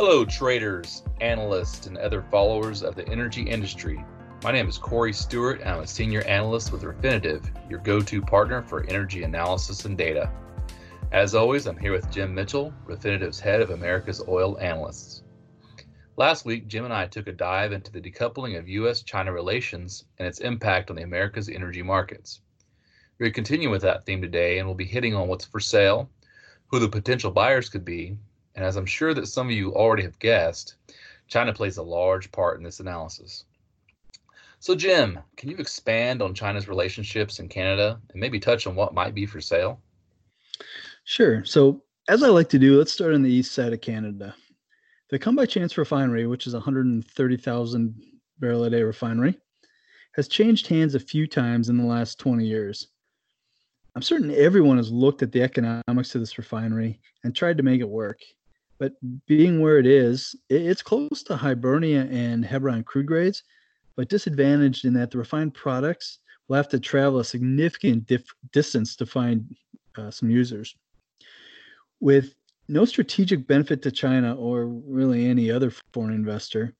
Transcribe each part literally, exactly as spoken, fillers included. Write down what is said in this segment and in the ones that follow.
Hello traders, analysts, and other followers of the energy industry. My name is Corey Stewart, and I'm a senior analyst with Refinitiv, your go-to partner for energy analysis and data. As always, I'm here with Jim Mitchell, Refinitiv's head of America's oil analysts. Last week, Jim and I took a dive into the decoupling of U S China relations and its impact on the America's energy markets. We're continuing with that theme today, and we'll be hitting on what's for sale, who the potential buyers could be, and as I'm sure that some of you already have guessed, China plays a large part in this analysis. So Jim, can you expand on China's relationships in Canada and maybe touch on what might be for sale? Sure. So as I like to do, let's start on the east side of Canada. The Come-by-Chance refinery, which is a one hundred thirty thousand barrel a day refinery, has changed hands a few times in the last twenty years. I'm certain everyone has looked at the economics of this refinery and tried to make it work. But being where it is, it's close to Hibernia and Hebron crude grades, but disadvantaged in that the refined products will have to travel a significant dif- distance to find uh, some users. With no strategic benefit to China or really any other foreign investor,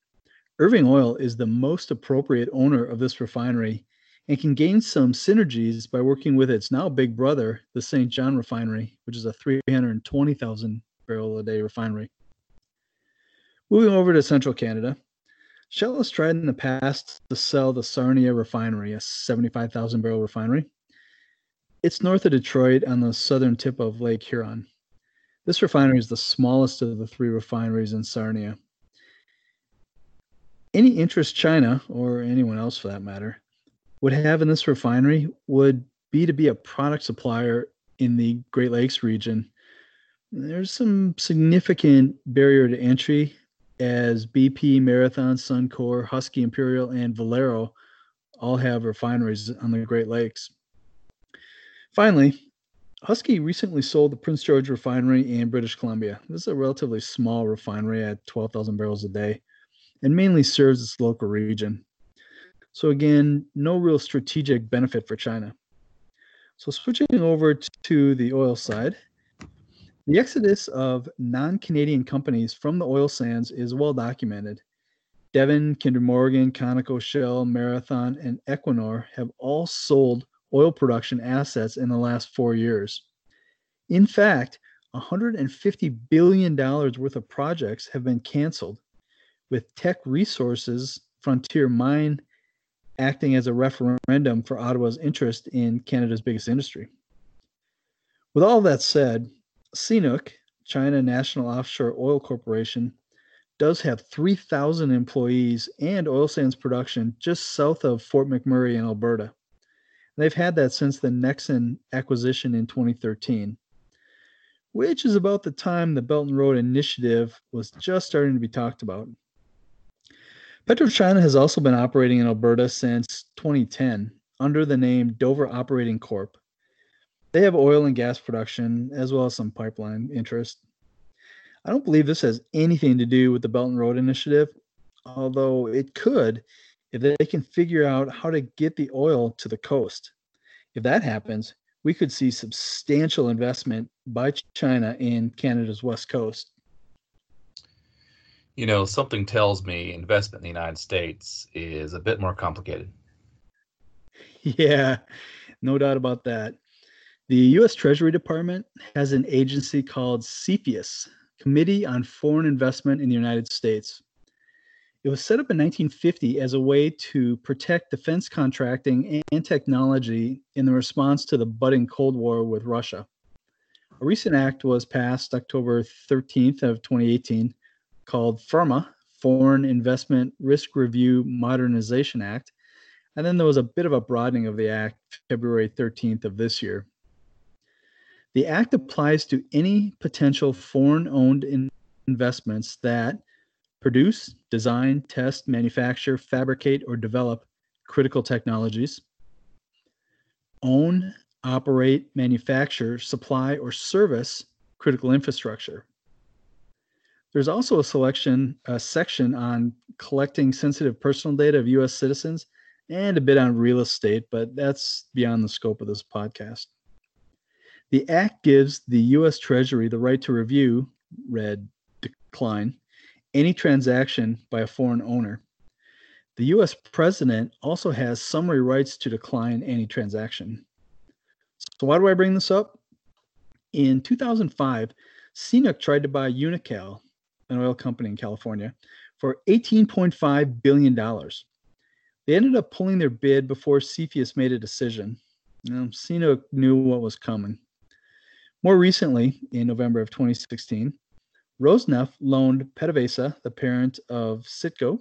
Irving Oil is the most appropriate owner of this refinery and can gain some synergies by working with its now big brother, the Saint John Refinery, which is a three hundred twenty thousand barrel a day refinery. Moving over to central Canada, Shell has tried in the past to sell the Sarnia Refinery, a seventy-five thousand barrel refinery. It's north of Detroit on the southern tip of Lake Huron. This refinery is the smallest of the three refineries in Sarnia. Any interest China, or anyone else for that matter, would have in this refinery would be to be a product supplier in the Great Lakes region. There's some significant barrier to entry, as B P, Marathon, Suncor, Husky, Imperial, and Valero all have refineries on the Great Lakes. Finally, Husky recently sold the Prince George Refinery in British Columbia. This is a relatively small refinery at twelve thousand barrels a day and mainly serves its local region. So again, no real strategic benefit for China. So switching over to the oil side, the exodus of non-Canadian companies from the oil sands is well documented. Devon, Kinder Morgan, Conoco, Shell, Marathon, and Equinor have all sold oil production assets in the last four years. In fact, one hundred fifty billion dollars worth of projects have been canceled, with Tech Resources Frontier Mine acting as a referendum for Ottawa's interest in Canada's biggest industry. With all that said, CNOOC, China National Offshore Oil Corporation, does have three thousand employees and oil sands production just south of Fort McMurray in Alberta. They've had that since the Nexen acquisition in twenty thirteen, which is about the time the Belt and Road Initiative was just starting to be talked about. PetroChina has also been operating in Alberta since twenty ten under the name Dover Operating Corp. They have oil and gas production as well as some pipeline interest. I don't believe this has anything to do with the Belt and Road Initiative, although it could if they can figure out how to get the oil to the coast. If that happens, we could see substantial investment by China in Canada's west coast. You know, something tells me investment in the United States is a bit more complicated. Yeah, no doubt about that. The U S Treasury Department has an agency called CFIUS, Committee on Foreign Investment in the United States. It was set up in nineteen fifty as a way to protect defense contracting and technology in the response to the budding Cold War with Russia. A recent act was passed October thirteenth of twenty eighteen, called FIRMA, Foreign Investment Risk Review Modernization Act. And then there was a bit of a broadening of the act February thirteenth of this year. The act applies to any potential foreign-owned in- investments that produce, design, test, manufacture, fabricate, or develop critical technologies, own, operate, manufacture, supply, or service critical infrastructure. There's also a selection a section on collecting sensitive personal data of U S citizens and a bit on real estate, but that's beyond the scope of this podcast. The act gives the U S Treasury the right to review, read decline, any transaction by a foreign owner. The U S president also has summary rights to decline any transaction. So why do I bring this up? In two thousand five, C N O O C tried to buy Unocal, an oil company in California, for eighteen point five billion dollars. They ended up pulling their bid before Cepheus made a decision. Um, C N O O C knew what was coming. More recently, in November of twenty sixteen, Rosneft loaned P D V S A, the parent of Citgo,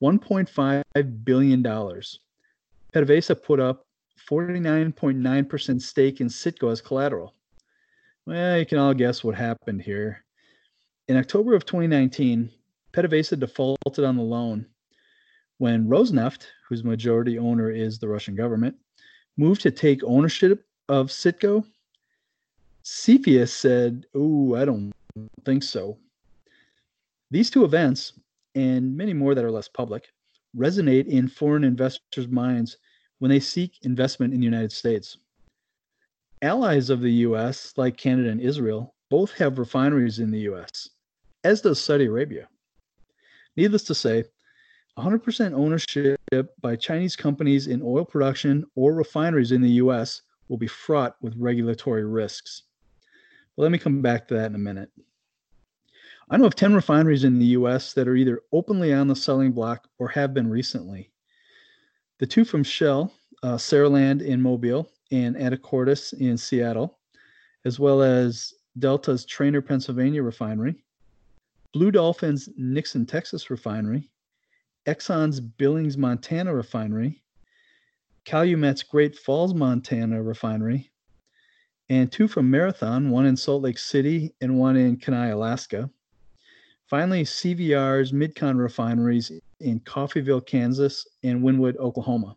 one point five billion dollars. P D V S A put up forty-nine point nine percent stake in Citgo as collateral. Well, you can all guess what happened here. In October of twenty nineteen, P D V S A defaulted on the loan when Rosneft, whose majority owner is the Russian government, moved to take ownership of Citgo. Cepheus said, "Ooh, I don't think so." These two events, and many more that are less public, resonate in foreign investors' minds when they seek investment in the United States. Allies of the U S, like Canada and Israel, both have refineries in the U S, as does Saudi Arabia. Needless to say, one hundred percent ownership by Chinese companies in oil production or refineries in the U S will be fraught with regulatory risks. Well, let me come back to that in a minute. I know of ten refineries in the U S that are either openly on the selling block or have been recently. The two from Shell, uh, Saraland in Mobile and Anacortes in Seattle, as well as Delta's Trainer, Pennsylvania refinery, Blue Dolphin's Nixon, Texas refinery, Exxon's Billings, Montana refinery, Calumet's Great Falls, Montana refinery, and two from Marathon, one in Salt Lake City and one in Kenai, Alaska. Finally, C V R's Midcon refineries in Coffeyville, Kansas, and Wynwood, Oklahoma.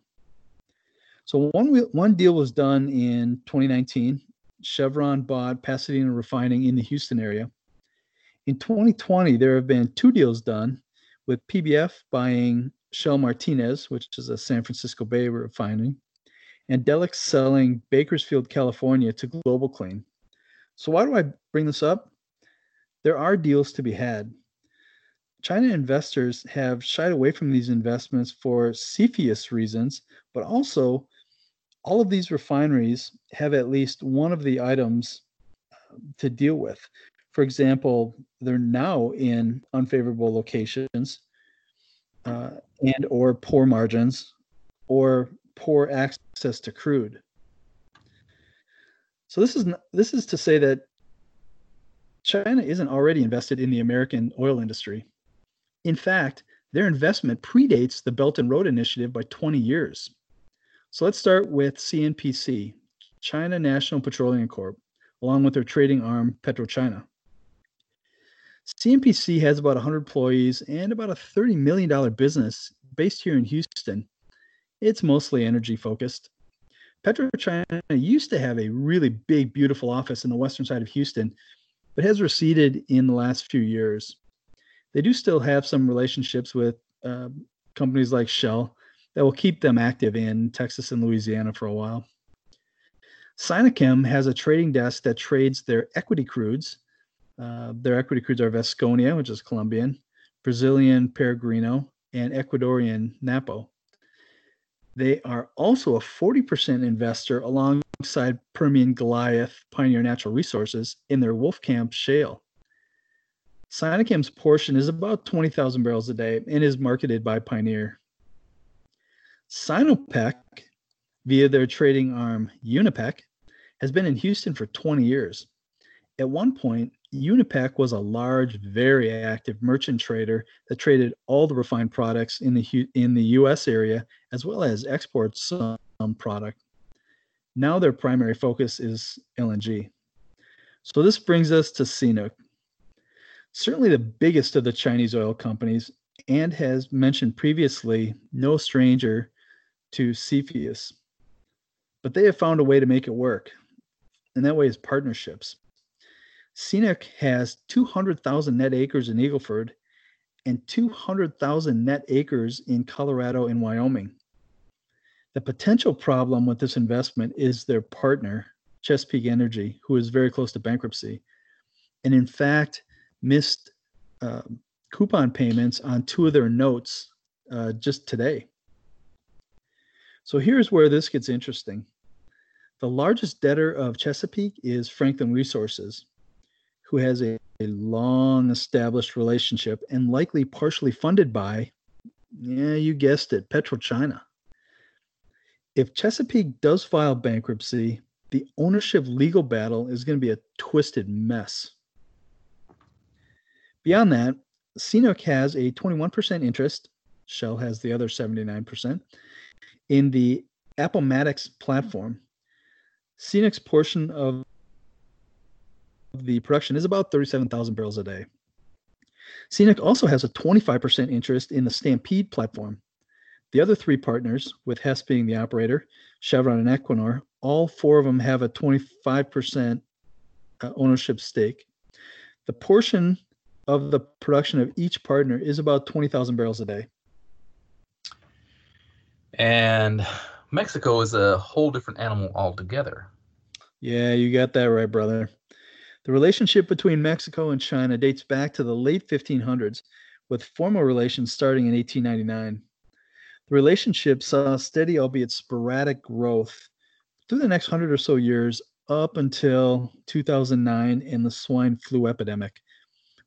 So one, one deal was done in twenty nineteen. Chevron bought Pasadena Refining in the Houston area. In twenty twenty, there have been two deals done, with P B F buying Shell Martinez, which is a San Francisco Bay refinery, and Delek selling Bakersfield, California to Global Clean. So why do I bring this up? There are deals to be had. China investors have shied away from these investments for Cepheus reasons, but also all of these refineries have at least one of the items to deal with. For example, they're now in unfavorable locations uh, and or poor margins or poor access to crude. So this is not, this is to say that China isn't already invested in the American oil industry. In fact, their investment predates the Belt and Road Initiative by twenty years. So let's start with C N P C, China National Petroleum Corp, along with their trading arm, PetroChina. C N P C has about one hundred employees and about a thirty million dollars business based here in Houston. It's mostly energy focused. PetroChina used to have a really big, beautiful office in the western side of Houston, but has receded in the last few years. They do still have some relationships with uh, companies like Shell that will keep them active in Texas and Louisiana for a while. Sinochem has a trading desk that trades their equity crudes. Uh, their equity crudes are Vasconia, which is Colombian, Brazilian Peregrino, and Ecuadorian Napo. They are also a forty percent investor alongside Permian Goliath, Pioneer Natural Resources, in their Wolfcamp Shale. Sinochem's portion is about twenty thousand barrels a day and is marketed by Pioneer. Sinopec, via their trading arm Unipec, has been in Houston for twenty years. At one point, Unipec was a large, very active merchant trader that traded all the refined products in the in the U S area, as well as export some product. Now their primary focus is L N G. So this brings us to C N O O C, certainly the biggest of the Chinese oil companies, and has mentioned previously, no stranger to Cepheus. But they have found a way to make it work, and that way is partnerships. C N O O C has two hundred thousand net acres in Eagle Ford and two hundred thousand net acres in Colorado and Wyoming. The potential problem with this investment is their partner, Chesapeake Energy, who is very close to bankruptcy, and in fact missed uh, coupon payments on two of their notes uh, just today. So here's where this gets interesting. The largest debtor of Chesapeake is Franklin Resources, who has a, a long-established relationship and likely partially funded by, yeah, you guessed it, PetroChina. If Chesapeake does file bankruptcy, the ownership legal battle is going to be a twisted mess. Beyond that, CNOOC has a twenty-one percent interest, Shell has the other seventy-nine percent, in the Appomattox platform. CNOOC's portion of the production is about thirty-seven thousand barrels a day. CNOOC also has a twenty-five percent interest in the Stampede platform. The other three partners, with Hess being the operator, Chevron and Equinor, all four of them have a twenty-five percent ownership stake. The portion of the production of each partner is about twenty thousand barrels a day. And Mexico is a whole different animal altogether. Yeah, you got that right, brother. The relationship between Mexico and China dates back to the late fifteen hundreds, with formal relations starting in eighteen ninety-nine. The relationship saw steady, albeit sporadic, growth through the next hundred or so years up until two thousand nine and the swine flu epidemic,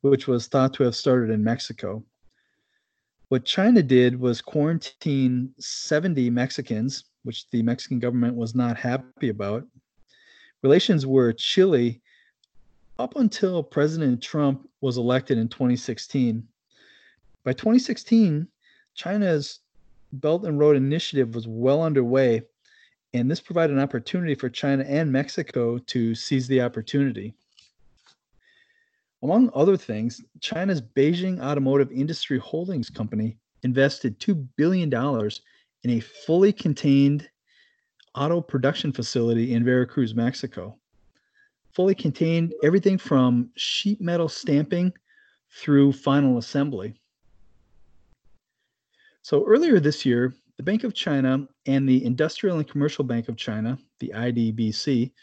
which was thought to have started in Mexico. What China did was quarantine seventy Mexicans, which the Mexican government was not happy about. Relations were chilly up until President Trump was elected in twenty sixteen. By twenty sixteen, China's Belt and Road Initiative was well underway, and this provided an opportunity for China and Mexico to seize the opportunity. Among other things, China's Beijing Automotive Industry Holdings Company invested two billion dollars in a fully contained auto production facility in Veracruz, Mexico. Fully contained everything from sheet metal stamping through final assembly. So earlier this year, the Bank of China and the Industrial and Commercial Bank of China, the I D B C,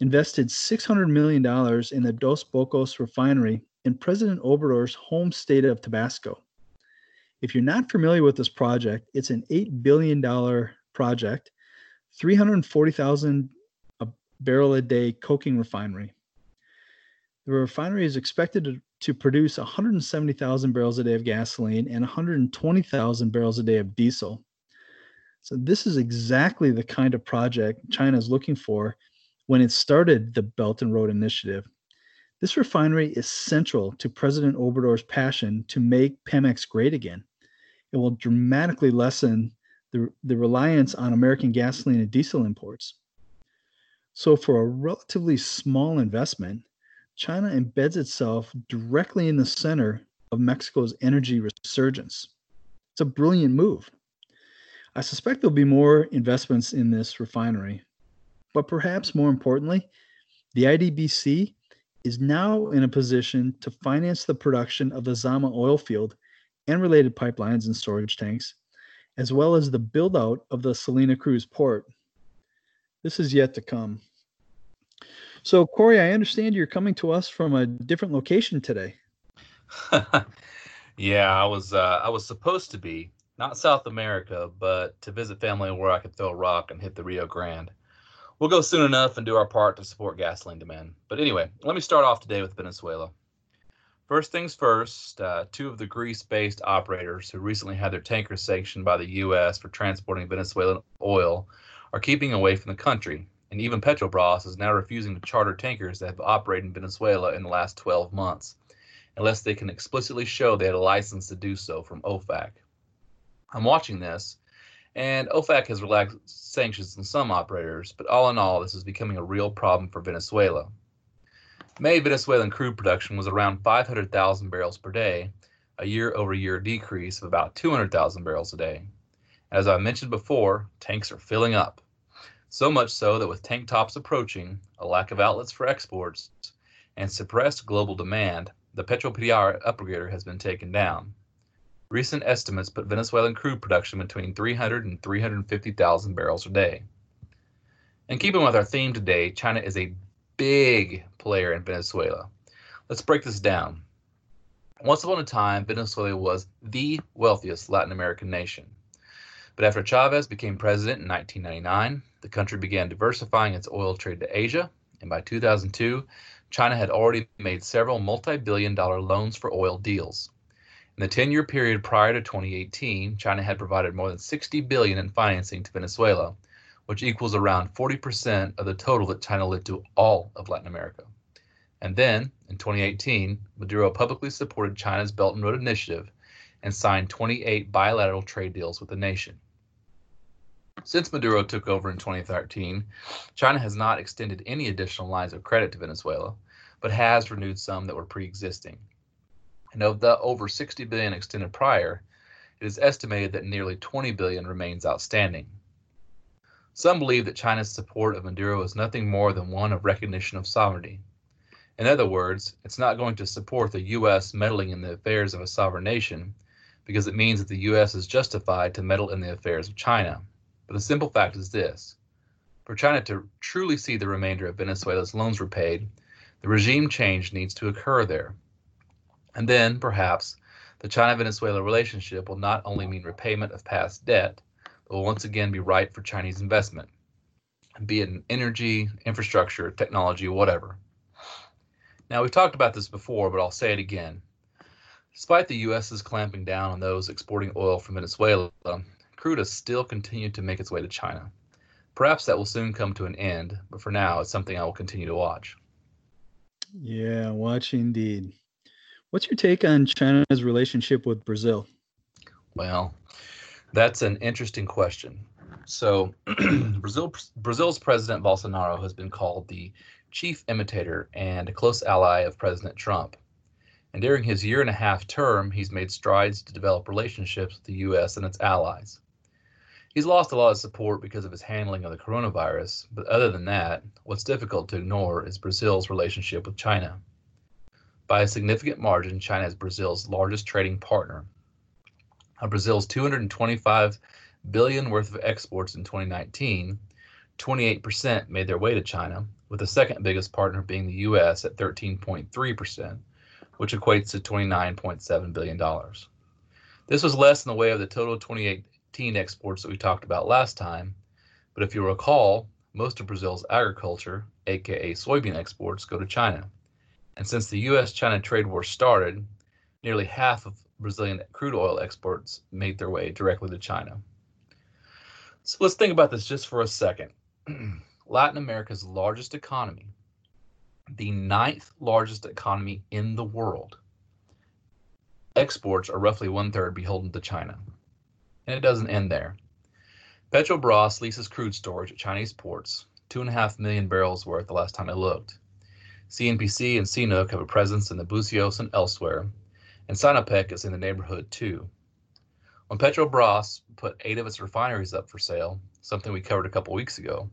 invested six hundred million dollars in the Dos Bocas refinery in President Obrador's home state of Tabasco. If you're not familiar with this project, it's an eight billion dollars project, three hundred forty thousand barrel a day coking refinery. The refinery is expected to, to produce one hundred seventy thousand barrels a day of gasoline and one hundred twenty thousand barrels a day of diesel. So this is exactly the kind of project China is looking for when it started the Belt and Road Initiative. This refinery is central to President Obrador's passion to make Pemex great again. It will dramatically lessen the, the reliance on American gasoline and diesel imports. So for a relatively small investment, China embeds itself directly in the center of Mexico's energy resurgence. It's a brilliant move. I suspect there'll be more investments in this refinery. But perhaps more importantly, the I D B C is now in a position to finance the production of the Zama oil field and related pipelines and storage tanks, as well as the build-out of the Salina Cruz port. This is yet to come. So, Corey, I understand you're coming to us from a different location today. Yeah, I was uh, I was supposed to be, not South America, but to visit family where I could throw a rock and hit the Rio Grande. We'll go soon enough and do our part to support gasoline demand. But anyway, let me start off today with Venezuela. First things first, uh, two of the Greece-based operators who recently had their tankers sanctioned by the U S for transporting Venezuelan oil are keeping away from the country, and even Petrobras is now refusing to charter tankers that have operated in Venezuela in the last twelve months, unless they can explicitly show they had a license to do so from O F A C. I'm watching this. And O F A C has relaxed sanctions on some operators, but all in all, this is becoming a real problem for Venezuela. May Venezuelan crude production was around five hundred thousand barrels per day, a year-over-year decrease of about two hundred thousand barrels a day. As I mentioned before, tanks are filling up, so much so that with tank tops approaching, a lack of outlets for exports, and suppressed global demand, the Petropilar upgrader has been taken down. Recent estimates put Venezuelan crude production between three hundred and three hundred fifty thousand barrels a day. And keeping with our theme today, China is a big player in Venezuela. Let's break this down. Once upon a time, Venezuela was the wealthiest Latin American nation. But after Chavez became president in nineteen ninety-nine, the country began diversifying its oil trade to Asia, and by two thousand two, China had already made several multi-billion dollar loans for oil deals. In the ten-year period prior to twenty eighteen, China had provided more than sixty billion dollars in financing to Venezuela, which equals around forty percent of the total that China lent to all of Latin America. And then, in twenty eighteen, Maduro publicly supported China's Belt and Road Initiative and signed twenty-eight bilateral trade deals with the nation. Since Maduro took over in twenty thirteen, China has not extended any additional lines of credit to Venezuela, but has renewed some that were pre-existing. And of the over sixty billion dollars extended prior, it is estimated that nearly twenty billion dollars remains outstanding. Some believe that China's support of Maduro is nothing more than one of recognition of sovereignty. In other words, it's not going to support the U S meddling in the affairs of a sovereign nation because it means that the U S is justified to meddle in the affairs of China. But the simple fact is this. For China to truly see the remainder of Venezuela's loans repaid, the regime change needs to occur there. And then, perhaps, the China-Venezuela relationship will not only mean repayment of past debt, but will once again be ripe for Chinese investment, be it in energy, infrastructure, technology, whatever. Now, we've talked about this before, but I'll say it again. Despite the U S's clamping down on those exporting oil from Venezuela, crude has still continued to make its way to China. Perhaps that will soon come to an end, but for now, it's something I will continue to watch. Yeah, watch indeed. What's your take on China's relationship with Brazil? Well, that's an interesting question. So, Brazil, Brazil's President Bolsonaro has been called the chief imitator and a close ally of President Trump. And during his year and a half term, he's made strides to develop relationships with the U S and its allies. He's lost a lot of support because of his handling of the coronavirus, but other than that, what's difficult to ignore is Brazil's relationship with China. By a significant margin, China is Brazil's largest trading partner. Of Brazil's two hundred twenty-five billion dollars worth of exports in twenty nineteen, twenty-eight percent made their way to China, with the second biggest partner being the U S at thirteen point three percent, which equates to twenty-nine point seven billion dollars. This was less in the way of the total twenty eighteen exports that we talked about last time, but if you recall, most of Brazil's agriculture, aka soybean exports, go to China. And since the U S-China trade war started, nearly half of Brazilian crude oil exports made their way directly to China. So let's think about this just for a second. Latin America's largest economy, the ninth largest economy in the world. Exports are roughly one-third beholden to China. And it doesn't end there. Petrobras leases crude storage at Chinese ports, two and a half million barrels worth the last time I looked. C N P C and CNOOC have a presence in the Bucios and elsewhere, and Sinopec is in the neighborhood too. When Petrobras put eight of its refineries up for sale, something we covered a couple weeks ago,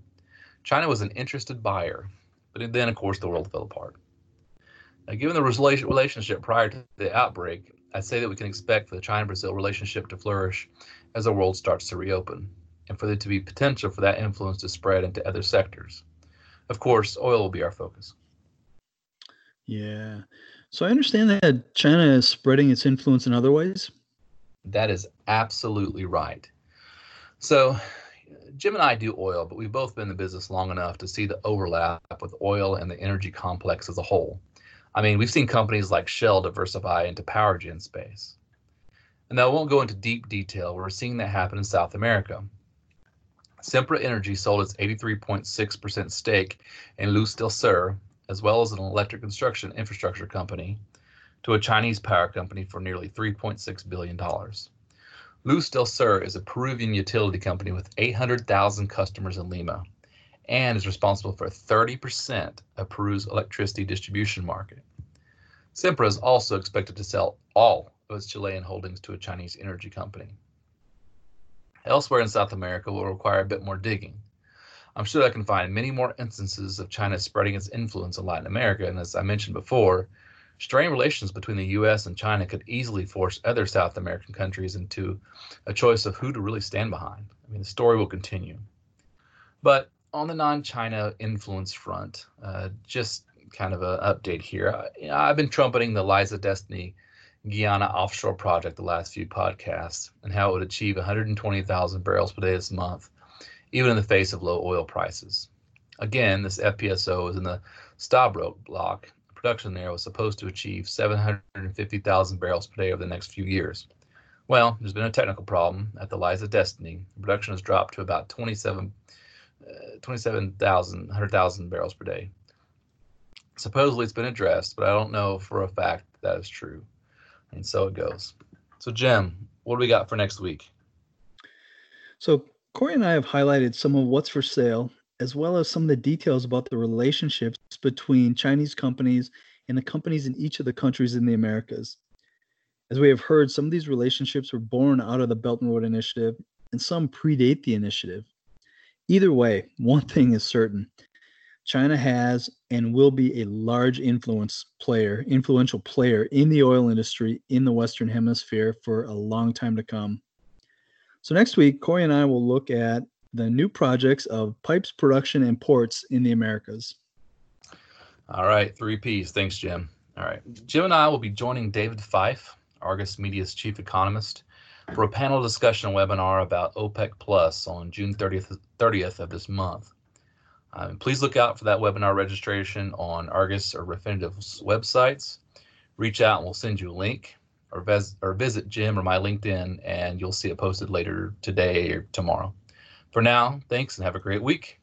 China was an interested buyer, but then, of course, the world fell apart. Now, given the relationship prior to the outbreak, I'd say that we can expect for the China-Brazil relationship to flourish as the world starts to reopen, and for there to be potential for that influence to spread into other sectors. Of course, oil will be our focus. Yeah. So I understand that China is spreading its influence in other ways. That is absolutely right. So Jim and I do oil, but we've both been in the business long enough to see the overlap with oil and the energy complex as a whole. I mean, we've seen companies like Shell diversify into power gen space. And though I won't go into deep detail, we're seeing that happen in South America. Sempra Energy sold its eighty-three point six percent stake in Luz del Sur, as well as an electric construction infrastructure company, to a Chinese power company for nearly three point six billion dollars. Luz del Sur is a Peruvian utility company with eight hundred thousand customers in Lima and is responsible for thirty percent of Peru's electricity distribution market. Sempra is also expected to sell all of its Chilean holdings to a Chinese energy company. Elsewhere in South America will require a bit more digging. I'm sure I can find many more instances of China spreading its influence in Latin America, and as I mentioned before, strained relations between the U S and China could easily force other South American countries into a choice of who to really stand behind. I mean, the story will continue. But on the non-China influence front, uh, just kind of an update here. I, you know, I've been trumpeting the Lies of Destiny Guyana offshore project the last few podcasts and how it would achieve one hundred twenty thousand barrels per day this month, even in the face of low oil prices. Again, this F P S O is in the Stabroek block. Production there was supposed to achieve seven hundred fifty thousand barrels per day over the next few years. Well, there's been a technical problem at the Liza Destiny. Production has dropped to about twenty-seven thousand, one hundred thousand barrels per day. Supposedly it's been addressed, but I don't know for a fact that, that is true. And so it goes. So, Jim, what do we got for next week? So, Corey and I have highlighted some of what's for sale, as well as some of the details about the relationships between Chinese companies and the companies in each of the countries in the Americas. As we have heard, some of these relationships were born out of the Belt and Road Initiative, and some predate the initiative. Either way, one thing is certain. China has and will be a large influence player, influential player in the oil industry in the Western Hemisphere for a long time to come. So next week, Corey and I will look at the new projects of pipes production and ports in the Americas. All right, three Ps. Thanks, Jim. All right. Jim and I will be joining David Fife, Argus Media's chief economist, for a panel discussion webinar about OPEC Plus on June thirtieth of this month. Um, please look out for that webinar registration on Argus or Refinitiv's websites. Reach out and we'll send you a link, or, vis- or visit Jim or my LinkedIn, and you'll see it posted later today or tomorrow. For now, thanks and have a great week.